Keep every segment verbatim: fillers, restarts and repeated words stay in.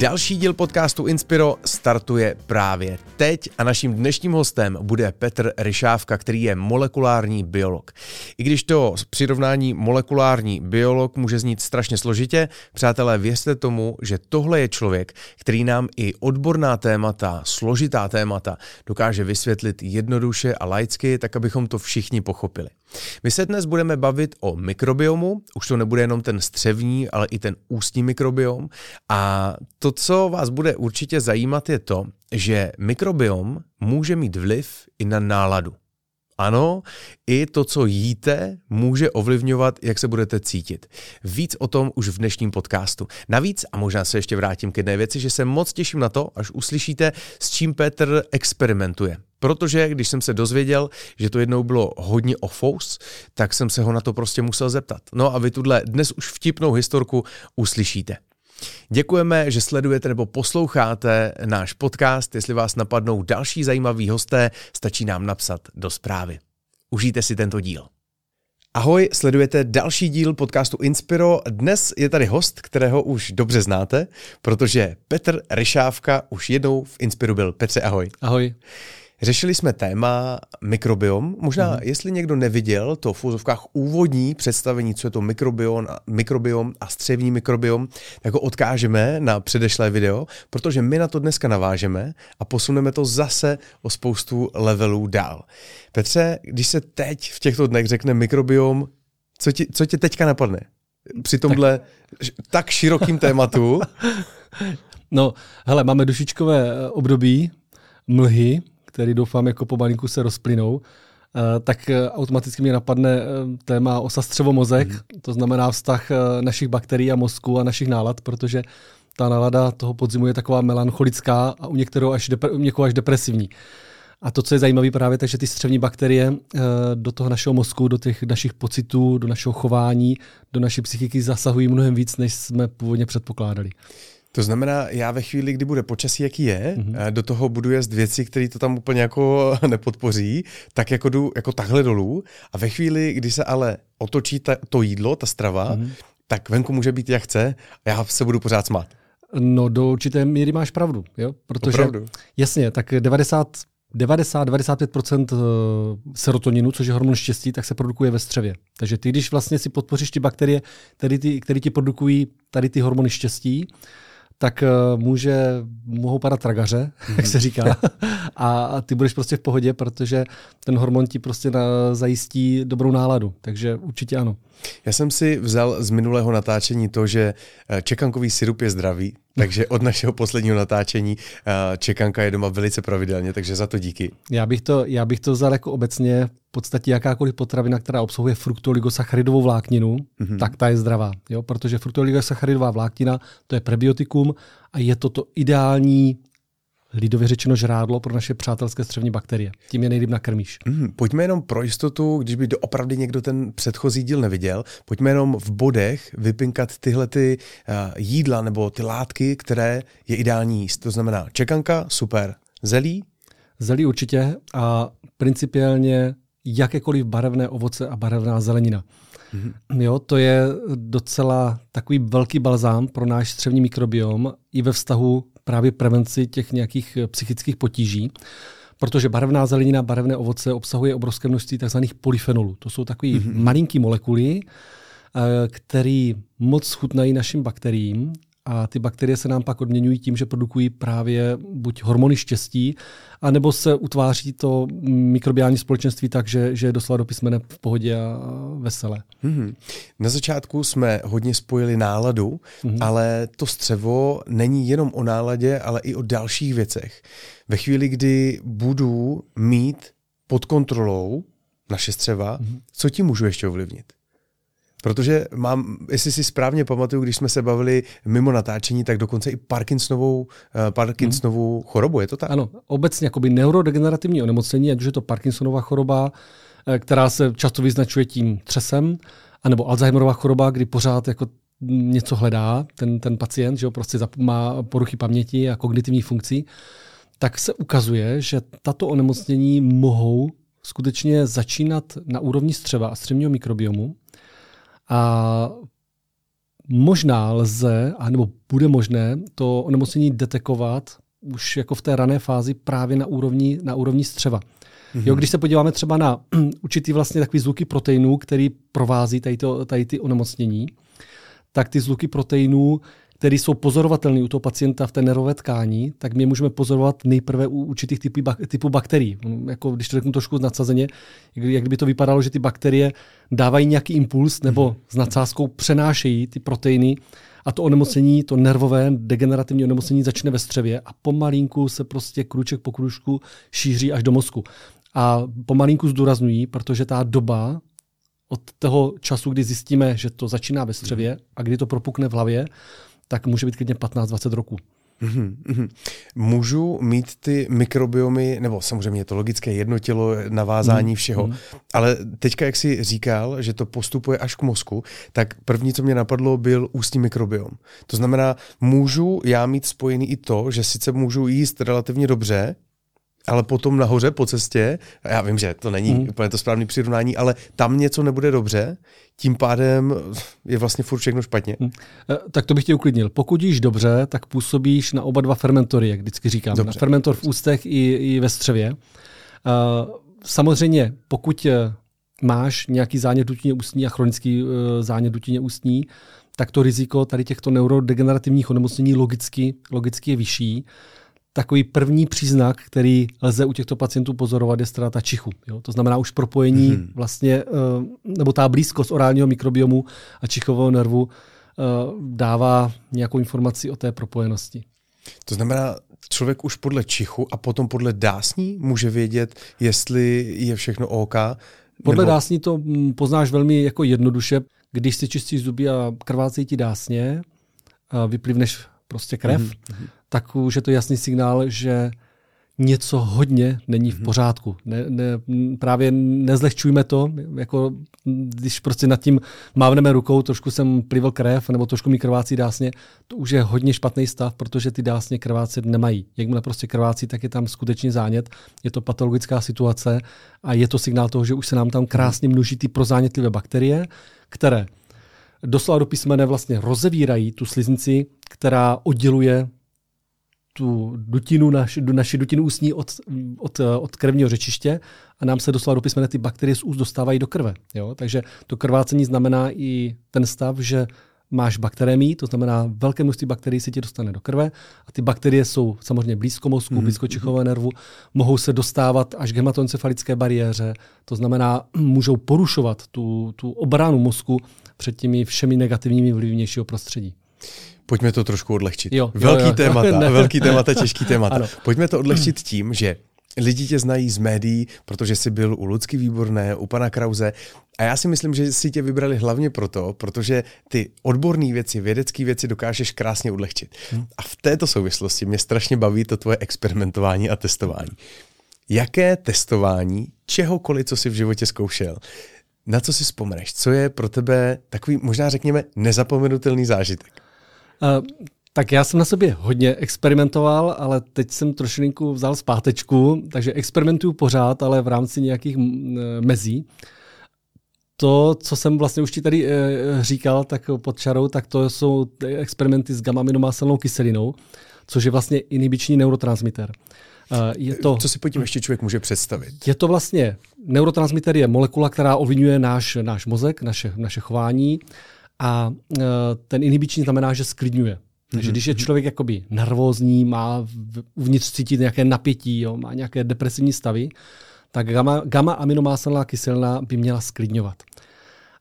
Další díl podcastu Inspiro startuje právě teď a naším dnešním hostem bude Petr Ryšávka, který je molekulární biolog. I když to přirovnání molekulární biolog může znít strašně složitě, přátelé, věřte tomu, že tohle je člověk, který nám i odborná témata, složitá témata dokáže vysvětlit jednoduše a laicky, tak abychom to všichni pochopili. My se dnes budeme bavit o mikrobiomu, už to nebude jenom ten střevní, ale i ten ústní mikrobiom. A to, co vás bude určitě zajímat, je to, že mikrobiom může mít vliv i na náladu. Ano, i to, co jíte, může ovlivňovat, jak se budete cítit. Víc o tom už v dnešním podcastu. Navíc, a možná se ještě vrátím k jedné věci, že se moc těším na to, až uslyšíte, s čím Petr experimentuje. Protože když jsem se dozvěděl, že to jednou bylo hodně o fous, tak jsem se ho na to prostě musel zeptat. No a vy tuhle dnes už vtipnou historku uslyšíte. Děkujeme, že sledujete nebo posloucháte náš podcast. Jestli vás napadnou další zajímaví hosté, stačí nám napsat do zprávy. Užijte si tento díl. Ahoj, sledujete další díl podcastu Inspiro. Dnes je tady host, kterého už dobře znáte, protože Petr Ryšávka už jednou v Inspiru byl. Petře, ahoj. Ahoj. Řešili jsme téma mikrobiom. Možná, mm. jestli někdo neviděl to v uvozovkách úvodní představení, co je to mikrobiom a, mikrobiom a střevní mikrobiom, tak ho odkážeme na předešlé video, protože my na to dneska navážeme a posuneme to zase o spoustu levelů dál. Petře, když se teď v těchto dnech řekne mikrobiom, co, ti, co tě teďka napadne? Při tomhle tak, tak širokým tématu. No, hele, máme dušičkové období, mlhy, který doufám jako pomalinku se rozplynou, tak automaticky mě napadne téma osa střevo-mozek, mm. to znamená vztah našich bakterií a mozku a našich nálad, protože ta nálada toho podzimu je taková melancholická a u některého až, depre, u někoho až depresivní. A to, co je zajímavé právě, takže ty střevní bakterie do toho našeho mozku, do těch našich pocitů, do našeho chování, do naší psychiky zasahují mnohem víc, než jsme původně předpokládali. To znamená, já ve chvíli, kdy bude počasí, jaký je, mm-hmm. do toho budu jest věci, které to tam úplně jako nepodpoří, tak jako jdu jako takhle dolů. A ve chvíli, kdy se ale otočí ta, to jídlo, ta strava, mm-hmm. tak venku může být jak chce a já se budu pořád smát. No do určité míry máš pravdu. Jo? Protože, opravdu? Jasně, tak devadesát, devadesát, devadesát pět procent serotoninu, což je hormon štěstí, tak se produkuje ve střevě. Takže ty, když vlastně si podpoříš ty bakterie, které ti produkují tady ty hormony štěstí, tak může, mohou padat tragaře, mm. jak se říká. A ty budeš prostě v pohodě, protože ten hormon ti prostě na, zajistí dobrou náladu. Takže určitě ano. Já jsem si vzal z minulého natáčení to, že čekankový sirup je zdravý, takže od našeho posledního natáčení čekanka je doma velice pravidelně, takže za to díky. Já bych to, já bych to vzal jako obecně, v podstatě jakákoliv potravina, která obsahuje fructooligosacharidovou vlákninu, mm-hmm. tak ta je zdravá, jo? Protože fructooligosacharidová vláknina, to je prebiotikum a je to to ideální lidově řečeno žrádlo pro naše přátelské střevní bakterie. Tím je nejlíp nakrmíš. Mm, pojďme jenom pro jistotu, když by doopravdy někdo ten předchozí díl neviděl, pojďme jenom v bodech vypinkat tyhle ty, uh, jídla nebo ty látky, které je ideální jíst. To znamená čekanka, super. Zelí? Zelí určitě a principiálně jakékoliv barevné ovoce a barevná zelenina. Mm. Jo, to je docela takový velký balzám pro náš střevní mikrobiom i ve vztahu právě prevenci těch nějakých psychických potíží, protože barevná zelenina, barevné ovoce obsahuje obrovské množství tzv. Polyfenolů. To jsou takové mm-hmm. malinký molekuly, které moc chutnají našim bakteriím a ty bakterie se nám pak odměňují tím, že produkují právě buď hormony štěstí, anebo se utváří to mikrobiální společenství tak, že, že je doslova do písmene v pohodě a veselé. Mm-hmm. Na začátku jsme hodně spojili náladu, mm-hmm. ale to střevo není jenom o náladě, ale i o dalších věcech. Ve chvíli, kdy budu mít pod kontrolou naše střeva, mm-hmm. co ti můžu ještě ovlivnit? Protože mám, jestli si správně pamatuju, když jsme se bavili mimo natáčení, tak dokonce i Parkinsonovou, uh, Parkinsonovou chorobu, je to tak? Ano, obecně jakoby neurodegenerativní onemocnění, ať už je to Parkinsonova choroba, která se často vyznačuje tím třesem, anebo Alzheimerova choroba, kdy pořád jako něco hledá ten, ten pacient, že jo, prostě zap, má poruchy paměti a kognitivních funkcí, tak se ukazuje, že tato onemocnění mohou skutečně začínat na úrovni střeva a střevního mikrobiomu. A možná lze, anebo bude možné to onemocnění detekovat už jako v té rané fázi právě na úrovni, na úrovni střeva. Jo, když se podíváme třeba na určitý vlastně takový zluky proteinů, který provází tady, to, tady ty onemocnění, tak ty zluky proteinů, které jsou pozorovatelné u toho pacienta v té nervové tkání, tak my můžeme pozorovat nejprve u určitých typů, typů bakterií. Jako, když to řeknu trošku nadsazeně, jak kdyby to vypadalo, že ty bakterie dávají nějaký impuls nebo s nadsázkou přenášejí ty proteiny a to onemocnění, to nervové degenerativní onemocnění začne ve střevě a pomalinku se prostě kruček po kručku šíří až do mozku. A pomalinku zdůraznují, protože ta doba od toho času, kdy zjistíme, že to začíná ve střevě a kdy to propukne v hlavě, tak může být klidně patnáct dvacet roků. Uhum, uhum. Můžu mít ty mikrobiomy, nebo samozřejmě to logické jedno tělo, navázání uhum. všeho, uhum. ale teďka, jak jsi říkal, že to postupuje až k mozku, tak první, co mě napadlo, byl ústní mikrobiom. To znamená, můžu já mít spojený i to, že sice můžu jíst relativně dobře, ale potom nahoře po cestě, já vím, že to není mm. úplně to správné přirovnání, ale tam něco nebude dobře, tím pádem je vlastně furt všechno špatně. Mm. Tak to bych tě uklidnil. Pokud jíš dobře, tak působíš na oba dva fermentory, jak vždycky říkám. Dobře. Na fermentor v ústech i, i ve střevě. Samozřejmě, pokud máš nějaký zánět dutině ústní a chronický zánět dutině ústní, tak to riziko tady těchto neurodegenerativních onemocnění logicky, logicky je vyšší. Takový první příznak, který lze u těchto pacientů pozorovat, je ztráta čichu. Jo? To znamená už propojení hmm. vlastně, nebo ta blízkost orálního mikrobiomu a čichového nervu dává nějakou informaci o té propojenosti. To znamená, člověk už podle čichu a potom podle dásní může vědět, jestli je všechno OK? Podle nebo... dásní to poznáš velmi jako jednoduše. Když si čistíš zuby a krvácejí ti dásně, vyplivneš prostě krev, mm-hmm. tak už je to jasný signál, že něco hodně není v pořádku. Ne, ne, právě nezlehčujme to, jako když prostě nad tím mávneme rukou, trošku jsem plivl krev, nebo trošku mi krvácí dásně, to už je hodně špatný stav, protože ty dásně krvácet nemají. Jakmile prostě krvácí, tak je tam skutečně zánět, je to patologická situace a je to signál toho, že už se nám tam krásně množí ty prozánětlivé bakterie, které doslova do písmene vlastně rozevírají tu sliznici, která odděluje tu dutinu, naši, naši dutinu ústní od, od, od krevního řečiště a nám se doslova do písmene ty bakterie z úst dostávají do krve. Jo? Takže to krvácení znamená i ten stav, že máš bakteremii, to znamená velké množství bakterií se ti dostane do krve a ty bakterie jsou samozřejmě blízko mozku, mm-hmm. blízko čichového nervu, mohou se dostávat až k hematoencefalické bariéře, to znamená můžou porušovat tu, tu obranu mozku před těmi všemi negativními vlivy vnějšího prostředí. Pojďme to trošku odlehčit. Jo, velký jo, jo. témata, velký témata, těžký témata. Ano. Pojďme to odlehčit tím, že lidi tě znají z médií, protože jsi byl u Lucky Výborné, u pana Krause. A já si myslím, že si tě vybrali hlavně proto, protože ty odborné věci, vědecké věci dokážeš krásně odlehčit. A v této souvislosti mě strašně baví to tvoje experimentování a testování. Jaké testování, čehokoliv, co jsi v životě zkoušel, na co si vzpomeneš? Co je pro tebe takový, možná řekněme, nezapomenutelný zážitek? Uh, tak já jsem na sobě hodně experimentoval, ale teď jsem trošilinku vzal zpátečku, takže experimentuju pořád, ale v rámci nějakých uh, mezí. To, co jsem vlastně už ti tady uh, říkal, tak pod čarou, tak to jsou experimenty s gamma-aminomáselnou kyselinou, což je vlastně inhibiční neurotransmiter. Uh, je to, co si pod tím ještě člověk může představit? Je to vlastně, neurotransmiter je molekula, která ovlivňuje náš, náš mozek, naše, naše chování. A ten inhibiční znamená, že sklidňuje. Takže když je člověk jakoby nervózní, má uvnitř cítit nějaké napětí, jo, má nějaké depresivní stavy, tak gamma-aminomáselná kyselina by měla sklidňovat.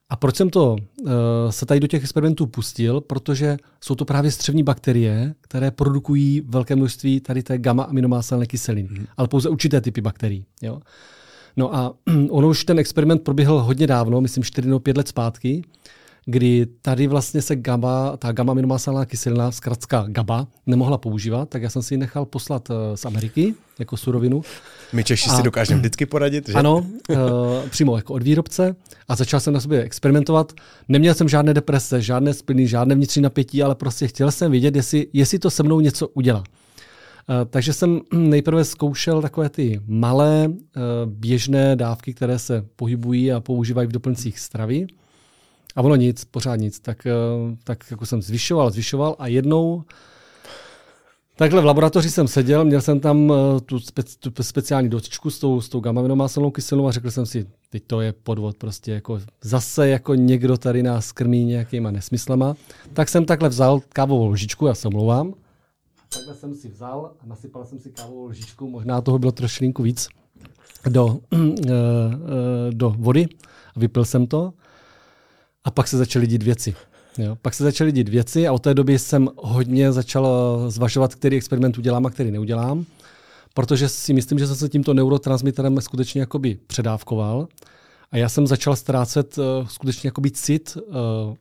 A proč jsem to uh, se tady do těch experimentů pustil? Protože jsou to právě střevní bakterie, které produkují velké množství tady té gamma-aminomáselné kyseliny. Mm. Ale pouze určité typy bakterií. Jo? No a ono už ten experiment proběhl hodně dávno, myslím čtyři nebo pět let zpátky, kdy tady vlastně se GABA, ta gamma-aminomáselná kyselina, zkrátka GABA, nemohla používat, tak já jsem si ji nechal poslat z Ameriky jako surovinu. My Češi a, si dokážeme vždycky poradit, že? Ano, uh, přímo jako od výrobce a začal jsem na sobě experimentovat. Neměl jsem žádné deprese, žádné splny, žádné vnitřní napětí, ale prostě chtěl jsem vědět, jestli, jestli to se mnou něco udělá. Uh, takže jsem nejprve zkoušel takové ty malé uh, běžné dávky, které se pohybují a používají v doplňcích stravy. A ono nic, pořád nic. Tak, tak jako jsem zvyšoval, zvyšoval a jednou takhle v laboratoři jsem seděl, měl jsem tam tu, speci, tu speciální dotičku s tou, s tou gamma-aminomáselnou kyselinou a řekl jsem si, teď to je podvod, prostě jako zase jako někdo tady nás krmí nějakýma nesmyslama. Tak jsem takhle vzal kávovou lžičku, já se omlouvám. Takhle jsem si vzal a nasypal jsem si kávovou lžičku, možná toho bylo trošilinku víc, do, do vody a vypil jsem to. A pak se začaly dít věci. Jo. Pak se začaly dít věci a od té doby jsem hodně začal zvažovat, který experiment udělám a který neudělám, protože si myslím, že jsem se tímto neurotransmiterem skutečně jakoby předávkoval a já jsem začal ztrácet uh, skutečně jakoby cit uh,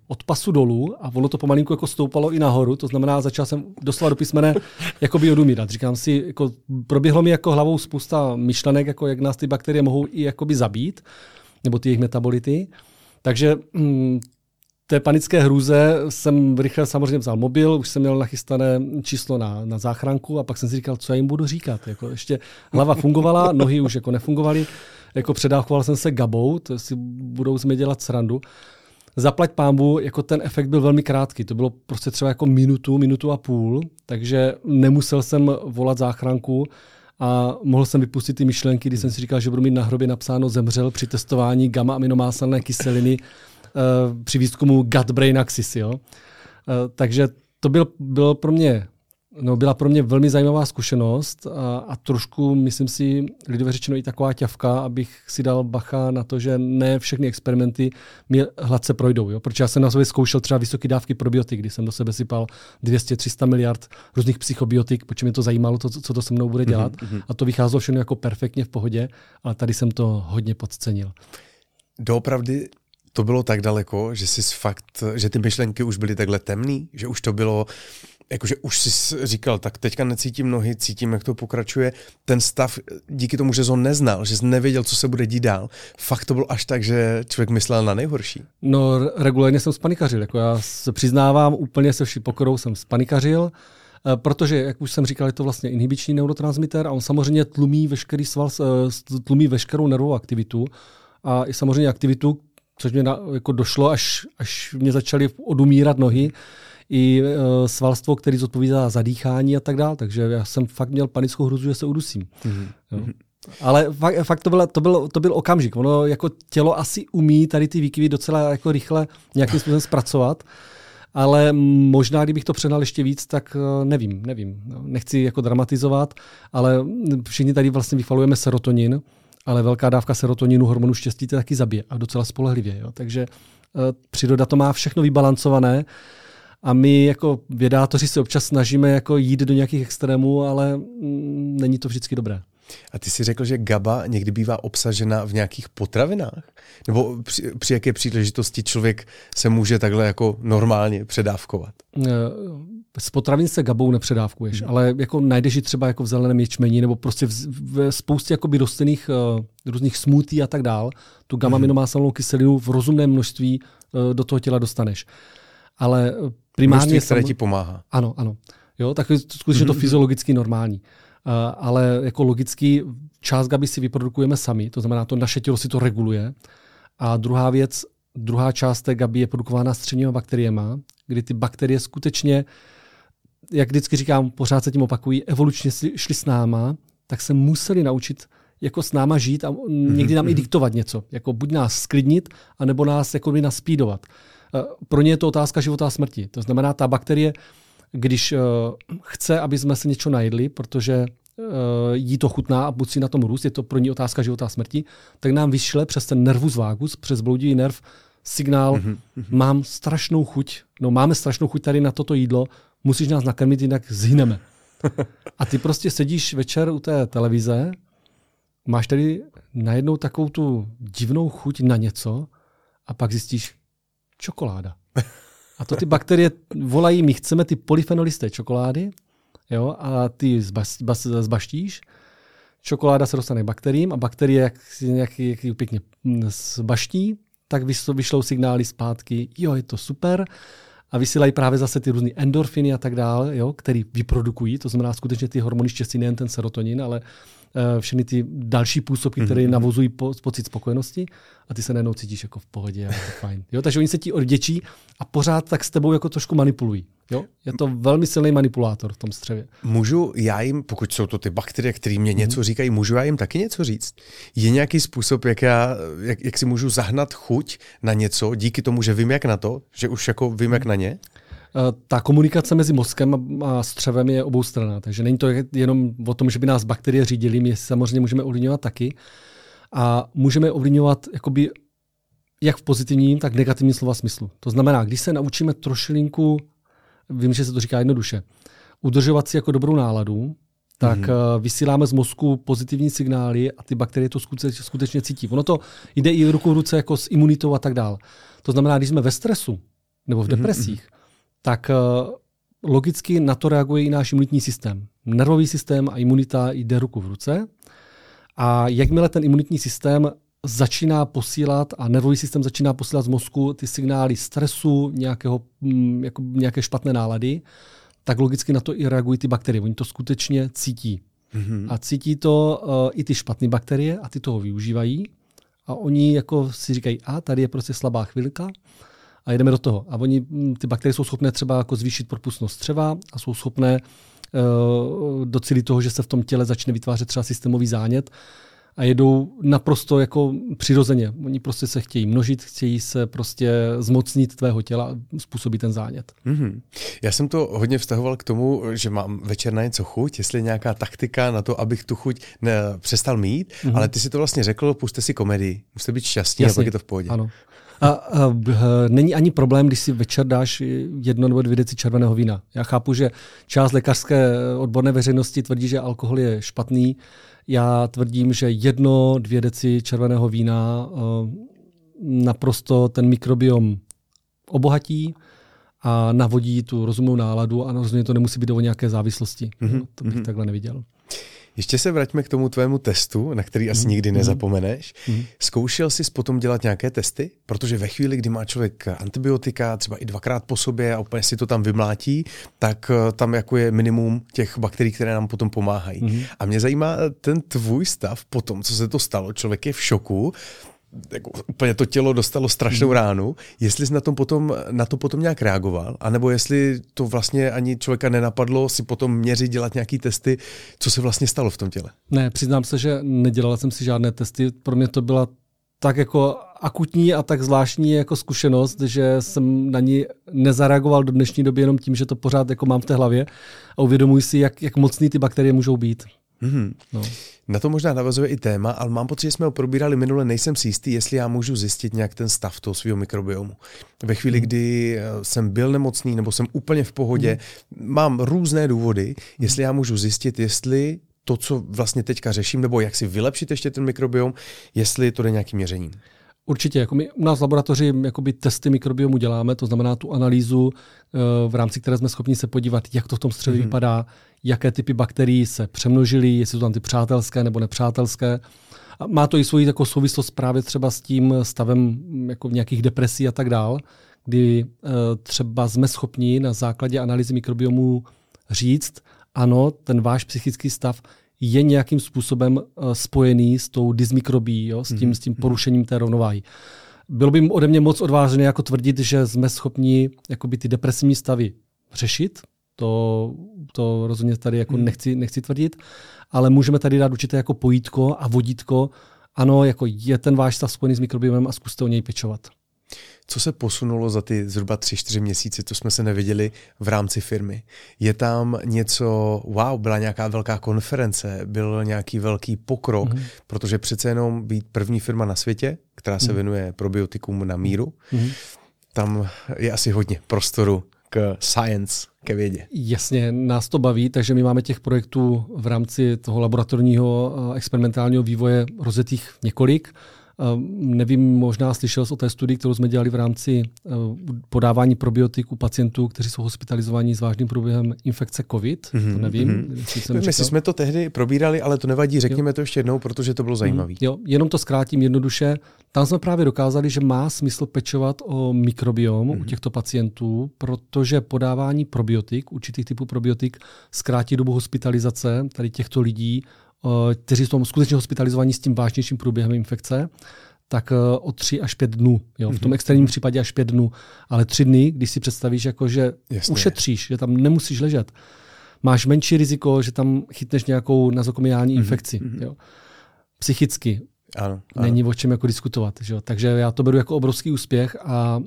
od pasu dolů a ono to pomalinku jako stoupalo i nahoru, to znamená, začal jsem doslova do písmene jakoby odumírat. Říkám si, jako, proběhlo mi jako hlavou spousta myšlenek, jako jak nás ty bakterie mohou i jakoby zabít, nebo ty jejich metabolity. Takže hm, té panické hrůze jsem rychle samozřejmě vzal mobil, už jsem měl nachystané číslo na, na záchranku a pak jsem si říkal, co já jim budu říkat. Jako ještě hlava fungovala, nohy už jako nefungovaly, jako předávkoval jsem se gabou, to si budou z mě dělat srandu. Zaplať pánbu, jako ten efekt byl velmi krátký, to bylo prostě třeba jako minutu, minutu a půl, takže nemusel jsem volat záchranku. A mohl jsem vypustit ty myšlenky, když jsem si říkal, že budu mít na hrobě napsáno zemřel při testování gamma-aminomáselné kyseliny uh, při výzkumu gut-brain axis. Jo? Uh, takže to byl, bylo pro mě, no, byla pro mě velmi zajímavá zkušenost a, a trošku, myslím si, lidově řečeno i taková ťavka, abych si dal bacha na to, že ne všechny experimenty mě hladce projdou. Jo? Protože já jsem na sobě zkoušel třeba vysoké dávky probiotik, kdy jsem do sebe sypal dvě stě až tři sta miliard různých psychobiotik, protože mě to zajímalo, to, co to se mnou bude dělat. Mm-hmm. A to vycházelo všechno jako perfektně v pohodě, ale tady jsem to hodně podcenil. Doopravdy to bylo tak daleko, že jsi fakt, že ty myšlenky už byly takhle temný, že už to bylo... Jakože už jsi říkal, tak teďka necítím nohy, cítím, jak to pokračuje. Ten stav, díky tomu, že jsi ho neznal, že jsi nevěděl, co se bude dít dál, fakt to bylo až tak, že člověk myslel na nejhorší. No, regulérně jsem spanikařil. Jako já se přiznávám, úplně se vší pokorou jsem spanikařil, protože, jak už jsem říkal, je to vlastně inhibiční neurotransmiter a on samozřejmě tlumí veškerý sval, tlumí veškerou nervovou aktivitu a i samozřejmě aktivitu, což mě na, jako došlo, až, až mě začaly odumírat nohy, i e, svalstvo, který zodpovídá za dýchání a tak dále, takže já jsem fakt měl panickou hruzu, že se udusím. Mm-hmm. Jo. Ale fakt, fakt to, byl, to, byl, to byl okamžik. Ono jako tělo asi umí tady ty výkyvy docela jako rychle nějakým způsobem zpracovat, ale možná, kdybych to přehnal ještě víc, tak nevím, nevím. Nechci jako dramatizovat, ale všichni tady vlastně vychvalujeme serotonin, ale velká dávka serotoninu, hormonu štěstí, to taky zabije a docela spolehlivě. Jo. Takže e, příroda to má všechno vybalancované. A my jako vědátoři se občas snažíme jako jít do nějakých extrémů, ale mm, není to vždycky dobré. A ty jsi řekl, že GABA někdy bývá obsažena v nějakých potravinách? Nebo při, při jaké příležitosti člověk se může takhle jako normálně předávkovat? Z potravin se GABou nepředávkuješ, no. Ale jako najdeš ji třeba jako v zeleném ječmení nebo prostě v, v spoustě jakoby rostlinných uh, různých smoothie a tak dál. Tu gamma-aminomáselnou kyselinu v rozumném množství uh, do toho těla dostaneš. Ale primárně množství, které ti pomáhá. Ano, ano. Jo, tak je skutečně mm-hmm. to fyziologicky normální. Uh, ale jako logicky část GABY si vyprodukujeme sami, to znamená, to naše tělo si to reguluje. A druhá věc, druhá část té GABY je produkována střevníma bakteriema, kdy ty bakterie skutečně, jak vždycky říkám, pořád se tím opakují, evolučně šli s náma, tak se museli naučit jako s náma žít a někdy nám mm-hmm. i diktovat něco. Jako buď nás sklidnit, anebo nás jako by naspídovat. Pro ně je to otázka života a smrti. To znamená, ta bakterie, když uh, chce, aby jsme se něco najedli, protože uh, jí to chutná a musí na tom růst, je to pro ní otázka života a smrti, tak nám vyšle přes ten nervus vagus, přes bloudivý nerv, signál, mm-hmm. mám strašnou chuť, no máme strašnou chuť tady na toto jídlo, musíš nás nakrmit, jinak zhyneme. A ty prostě sedíš večer u té televize, máš tady najednou takovou tu divnou chuť na něco a pak zjistíš, čokoláda. A to ty bakterie volají, my chceme ty polyfenoly z té čokolády, jo, a ty zbaš, bas, zbaštíš. Čokoláda se dostane k bakteriím a bakterie, jak si nějaký, jak ji pěkně zbaští, tak vyšlou signály zpátky, jo, je to super. a vysílají právě zase ty různé endorfiny a tak dále, jo, které vyprodukují, to znamená skutečně ty hormony štěstí, nejen ten serotonin, ale uh, všechny ty další působky, mm-hmm. které navozují po, pocit spokojenosti a ty se najednou cítíš jako v pohodě a to fajn. Jo, takže oni se ti odvděčí a pořád tak s tebou jako trošku manipulují. Jo? Je to velmi silný manipulátor v tom střevě. Můžu já jim, pokud jsou to ty bakterie, které mě něco mm-hmm. říkají, můžu já jim taky něco říct? Je nějaký způsob, jak, já, jak, jak si můžu zahnat chuť na něco díky tomu, že vím jak na to, že už jako vím jak na ně? Ta komunikace mezi mozkem a střevem je oboustranná, takže není to jenom o tom, že by nás bakterie řídily, my samozřejmě můžeme ovlivňovat taky a můžeme ovlivňovat jakoby jak v pozitivním, tak v negativním slova smyslu. To znamená, když se naučíme trošilinku, vím, že se to říká jednoduše, udržovat si jako dobrou náladu, tak mm-hmm. vysíláme z mozku pozitivní signály a ty bakterie to skutečně cítí. Ono to jde i ruku v ruce jako s imunitou a tak dále. To znamená, když jsme ve stresu nebo v depresích, mm-hmm. tak logicky na to reaguje i náš imunitní systém. Nervový systém a imunita jde ruku v ruce. A jakmile ten imunitní systém začíná posílat a nervový systém začíná posílat z mozku ty signály stresu, nějakého, jako nějaké špatné nálady, tak logicky na to i reagují ty bakterie. Oni to skutečně cítí. Mm-hmm. A cítí to uh, i ty špatné bakterie a ty toho využívají. A oni jako si říkají, a tady je prostě slabá chvilka, a jedeme do toho. A oni, ty bakterie jsou schopné třeba jako zvýšit propustnost střeva a jsou schopné uh, docílit toho, že se v tom těle začne vytvářet třeba systémový zánět a jedou naprosto jako přirozeně. Oni prostě se chtějí množit, chtějí se prostě zmocnit tvého těla a způsobit ten zánět. Mm-hmm. Já jsem to hodně vztahoval k tomu, že mám večer na něco chuť, jestli nějaká taktika na to, abych tu chuť ne, přestal mít, mm-hmm. ale ty si to vlastně řekl, puste si komedii, musíte být šťastní, jasně. A pak je to v pohodě. Ano. A, a, a není ani problém, když si večer dáš jedno nebo dvě deci červeného vína. Já chápu, že část lékařské odborné veřejnosti tvrdí, že alkohol je špatný. Já tvrdím, že jedno, dvě deci červeného vína uh, naprosto ten mikrobiom obohatí a navodí tu rozumnou náladu a rozhodně to nemusí být o nějaké závislosti. Mm-hmm. No, to bych mm-hmm. takhle neviděl. Ještě se vraťme k tomu tvému testu, na který asi nikdy nezapomeneš. Zkoušel jsi potom dělat nějaké testy? Protože ve chvíli, kdy má člověk antibiotika, třeba i dvakrát po sobě a úplně si to tam vymlátí, tak tam jako je minimum těch bakterií, které nám potom pomáhají. Mm-hmm. A mě zajímá ten tvůj stav po tom, co se to stalo. Člověk je v šoku, jako úplně to tělo dostalo strašnou ránu, jestli jsi na, tom potom, na to potom nějak reagoval, anebo jestli to vlastně ani člověka nenapadlo si potom měřit, dělat nějaké testy, co se vlastně stalo v tom těle. Ne, přiznám se, že nedělal jsem si žádné testy, pro mě to byla tak jako akutní a tak zvláštní jako zkušenost, že jsem na ní nezareagoval do dnešní doby jenom tím, že to pořád jako mám v té hlavě a uvědomuji si, jak, jak mocný ty bakterie můžou být. Mm-hmm. No. Na to možná navazuje i téma, ale mám pocit, že jsme ho probírali minule, nejsem si jistý, jestli já můžu zjistit nějak ten stav toho svého mikrobiomu. Ve chvíli, kdy jsem byl nemocný nebo jsem úplně v pohodě, mm. mám různé důvody, jestli já můžu zjistit, jestli to, co vlastně teďka řeším, nebo jak si vylepšit ještě ten mikrobiom, jestli to jde nějakým měřením. Určitě, jako my u nás v laboratoři jakoby testy mikrobiomu děláme, to znamená tu analýzu, v rámci které jsme schopni se podívat, jak to v tom střevě mm. vypadá, jaké typy bakterií se přemnožily, jestli jsou tam ty přátelské nebo nepřátelské. A má to i svoji takovou souvislost právě třeba s tím stavem jako nějakých depresí a tak dál, kdy třeba jsme schopni na základě analýzy mikrobiomu říct, ano, ten váš psychický stav je nějakým způsobem spojený s tou dysmikrobií, jo, s tím, s tím porušením té rovnováhy. Bylo by ode mě moc odvážné jako tvrdit, že jsme schopni jakoby ty depresivní stavy řešit. To, to rozhodně tady jako nechci, nechci tvrdit, ale můžeme tady dát určité jako pojítko a vodítko. Ano, jako je ten váš stav spojený s mikrobiomem a zkuste o něj pečovat. Co se posunulo za ty zhruba tři čtyři měsíce, co jsme se neviděli v rámci firmy? Je tam něco, wow, byla nějaká velká konference, byl nějaký velký pokrok, mm-hmm. protože přece jenom být první firma na světě, která se mm-hmm. věnuje probiotikům na míru, mm-hmm. tam je asi hodně prostoru k science, ke vědě. Jasně, nás to baví, takže my máme těch projektů v rámci toho laboratorního experimentálního vývoje rozjetých několik. Nevím, možná slyšel o té studii, kterou jsme dělali v rámci podávání probiotik u pacientů, kteří jsou hospitalizováni s vážným průběhem infekce COVID. Mm-hmm. To nevím. Mm-hmm. My jsme to tehdy probírali, ale to nevadí. Řekněme jo. to ještě jednou, protože to bylo zajímavé. Mm-hmm. Jo, jenom to zkrátím jednoduše. Tam jsme právě dokázali, že má smysl pečovat o mikrobiom mm-hmm. u těchto pacientů, protože podávání probiotik, určitých typů probiotik, zkrátí dobu hospitalizace tady těchto lidí, kteří jsou skutečně hospitalizovaní s tím vážnějším průběhem infekce, tak o tři až pět dnů. Jo? V tom extrémním případě až pět dnů. Ale tři dny, když si představíš, jako, že Jasně. ušetříš, že tam nemusíš ležet, máš menší riziko, že tam chytneš nějakou nazokomiální mm-hmm. infekci. Jo? Psychicky. Ano, ano. Není o čem jako diskutovat. Že? Takže já to beru jako obrovský úspěch a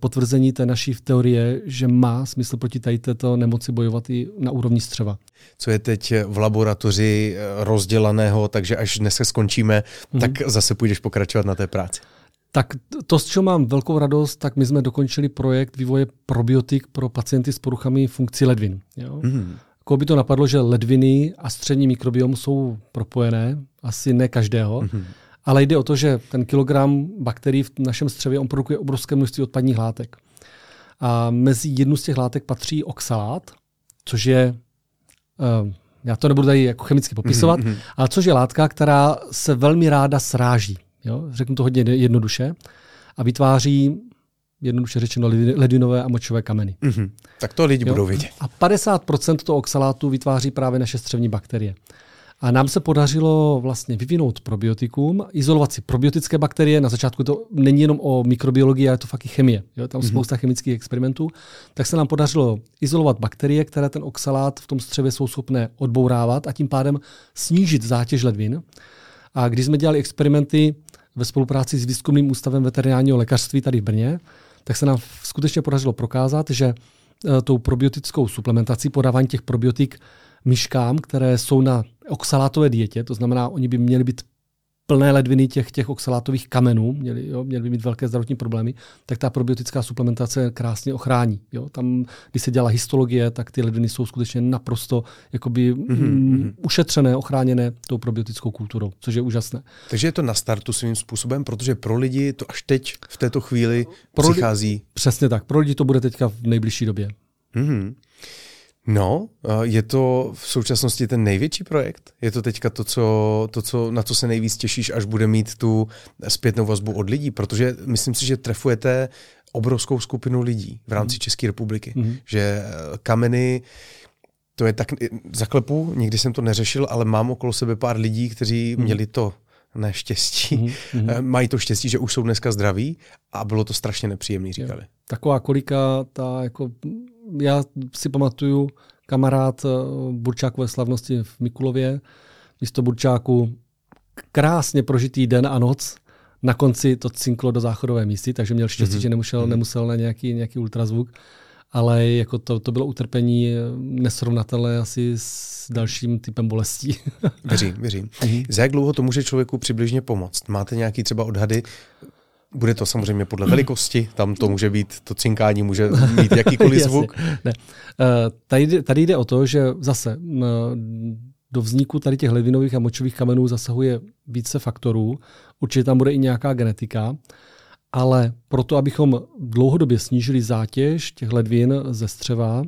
potvrzení té naší teorie, že má smysl proti tady této nemoci bojovat i na úrovni střeva. Co je teď v laboratoři rozdělaného, takže až dnes se skončíme, mm-hmm. tak zase půjdeš pokračovat na té práci. Tak to, s čím mám velkou radost, tak my jsme dokončili projekt vývoje probiotik pro pacienty s poruchami funkcí ledvin. Jo? Mm-hmm. Koho by to napadlo, že ledviny a střevní mikrobiom jsou propojené, asi ne každého, mm-hmm. ale jde o to, že ten kilogram bakterií v našem střevě on produkuje obrovské množství odpadních látek. A mezi jednu z těch látek patří oxalát, což je, já to nebudu tady jako chemicky popisovat, mm-hmm. ale což je látka, která se velmi ráda sráží. Jo? Řeknu to hodně jednoduše. A vytváří, jednoduše řečeno, ledvinové a močové kameny. Mm-hmm. Tak to lidi jo? budou vidět. A padesát procent toho oxalátu vytváří právě naše střevní bakterie. A nám se podařilo vlastně vyvinout probiotikum, izolovat si probiotické bakterie. Na začátku to není jenom o mikrobiologii, ale je to fakt i chemie. Jo? Tam mm-hmm. spousta chemických experimentů. Tak se nám podařilo izolovat bakterie, které ten oxalát v tom střevě jsou schopné odbourávat a tím pádem snížit zátěž ledvin. A když jsme dělali experimenty ve spolupráci s Výzkumným ústavem veterinárního lékařství tady v Brně, tak se nám skutečně podařilo prokázat, že tou probiotickou suplementací, podávání těch probiotik myškám, které jsou na oxalátové dietě, to znamená, oni by měli být plné ledviny těch, těch oxalátových kamenů, měli, jo, měli by mít velké zdravotní problémy, tak ta probiotická suplementace krásně ochrání. Jo. Tam, když se dělá histologie, tak ty ledviny jsou skutečně naprosto jakoby, mm-hmm. m, ušetřené, ochráněné tou probiotickou kulturou, což je úžasné. Takže je to na startu svým způsobem, protože pro lidi to až teď v této chvíli pro přichází. Lidi, přesně tak, pro lidi to bude teďka v nejbližší době. Mm-hmm. No, je to v současnosti ten největší projekt? Je to teďka to, co, to co, na co se nejvíc těšíš, až bude mít tu zpětnou vazbu od lidí? Protože myslím si, že trefujete obrovskou skupinu lidí v rámci mm. České republiky. Mm. Že kameny, to je tak, zaklepu, nikdy jsem to neřešil, ale mám okolo sebe pár lidí, kteří mm. měli to neštěstí. Mm. Mají to štěstí, že už jsou dneska zdraví a bylo to strašně nepříjemný, říkali. Taková kolika ta jako... Já si pamatuju kamarád burčákové slavnosti v Mikulově, místo burčáku krásně prožitý den a noc, na konci to cinklo do záchodové místy, takže měl štěstí, mm-hmm. že nemusel, nemusel na nějaký, nějaký ultrazvuk, ale jako to, to bylo utrpení nesrovnatelné asi s dalším typem bolestí. Věřím, věřím. Mm-hmm. Za jak dlouho to může člověku přibližně pomoct? Máte nějaký třeba odhady? Bude to samozřejmě podle velikosti, tam to může být, to cinkání může být jakýkoliv zvuk. Ne. Tady, tady jde o to, že zase do vzniku tady těch ledvinových a močových kamenů zasahuje více faktorů, určitě tam bude i nějaká genetika, ale proto, abychom dlouhodobě snížili zátěž těch ledvin ze střeva,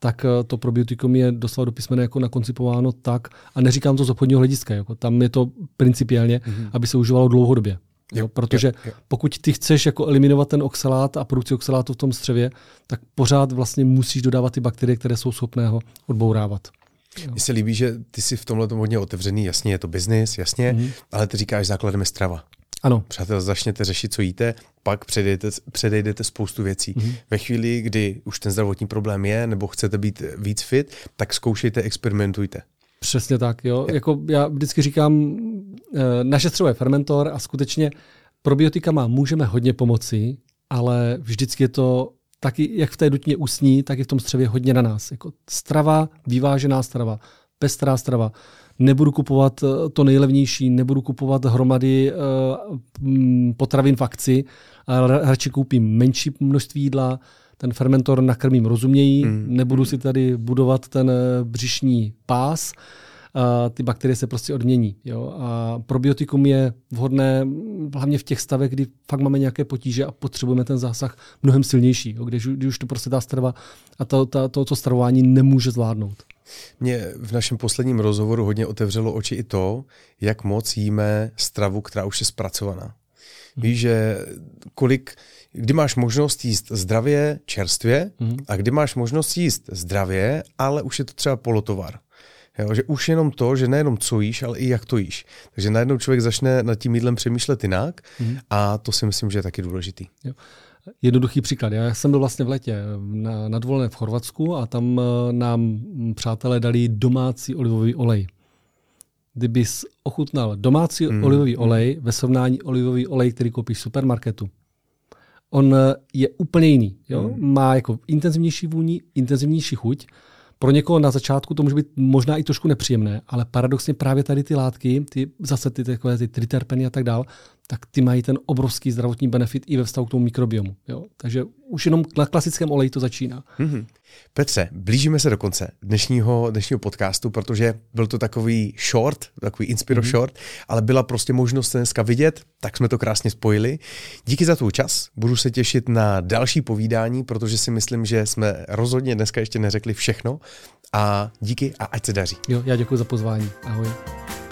tak to probiotikum je doslova do písmene jako nakoncipováno tak, a neříkám to z obchodního hlediska, jako tam je to principiálně, mm-hmm. aby se užívalo dlouhodobě. Jo, protože pokud ty chceš jako eliminovat ten oxalát a produkci oxalátu v tom střevě, tak pořád vlastně musíš dodávat ty bakterie, které jsou schopné ho odbourávat. Mně se líbí, že ty jsi v tomhle tom hodně otevřený, jasně je to biznis, jasně, mm-hmm. ale ty říkáš základem je strava. Ano. Přátelé, začněte řešit, co jíte, pak předejdete, předejdete spoustu věcí. Mm-hmm. Ve chvíli, kdy už ten zdravotní problém je, nebo chcete být víc fit, tak zkoušejte, experimentujte. Přesně tak, jo. Jako já vždycky říkám, naše střevo je fermentor a skutečně probiotikama můžeme hodně pomoci, ale vždycky je to taky, jak v té dutině usní, tak i v tom střevě hodně na nás. Jako strava, vyvážená strava, pestrá strava. Nebudu kupovat to nejlevnější, nebudu kupovat hromady potravin v akci, radši koupím menší množství jídla, ten fermentor nakrmím rozumějí, mm. nebudu si tady budovat ten břišní pás, a ty bakterie se prostě odmění. Jo? A probiotikum je vhodné hlavně v těch stavech, kdy fakt máme nějaké potíže a potřebujeme ten zásah mnohem silnější, jo? Když, když už to prostě ta strava a to, ta, to, to stravování nemůže zvládnout. Mě v našem posledním rozhovoru hodně otevřelo oči i to, jak moc jíme stravu, která už je zpracovaná. Víš, že kolik, kdy máš možnost jíst zdravě, čerstvě, mm. a kdy máš možnost jíst zdravě, ale už je to třeba polotovar. Jo, že už jenom to, že nejenom co jíš, ale i jak to jíš. Takže najednou člověk začne nad tím jídlem přemýšlet jinak mm. a to si myslím, že je taky důležitý. Jo. Jednoduchý příklad. Já jsem byl vlastně v létě na, na dovolené v Chorvatsku a tam nám přátelé dali domácí olivový olej. Kdyby jsi ochutnal domácí hmm. olivový olej ve srovnání olivový olej, který koupíš v supermarketu, on je úplně jiný. Jo? Hmm. Má jako intenzivnější vůni, intenzivnější chuť. Pro někoho na začátku to může být možná i trošku nepříjemné, ale paradoxně právě tady ty látky, ty, zase ty takové ty triterpeny a tak dál, tak ty mají ten obrovský zdravotní benefit i ve vztahu k tomu mikrobiomu. Jo? Takže už jenom na klasickém oleji to začíná. Mm-hmm. Petře, blížíme se do konce dnešního, dnešního podcastu, protože byl to takový short, takový Inspiro mm-hmm. short, ale byla prostě možnost se dneska vidět, tak jsme to krásně spojili. Díky za tvůj čas, budu se těšit na další povídání, protože si myslím, že jsme rozhodně dneska ještě neřekli všechno a díky a ať se daří. Jo, já děkuji za pozvání. Ahoj.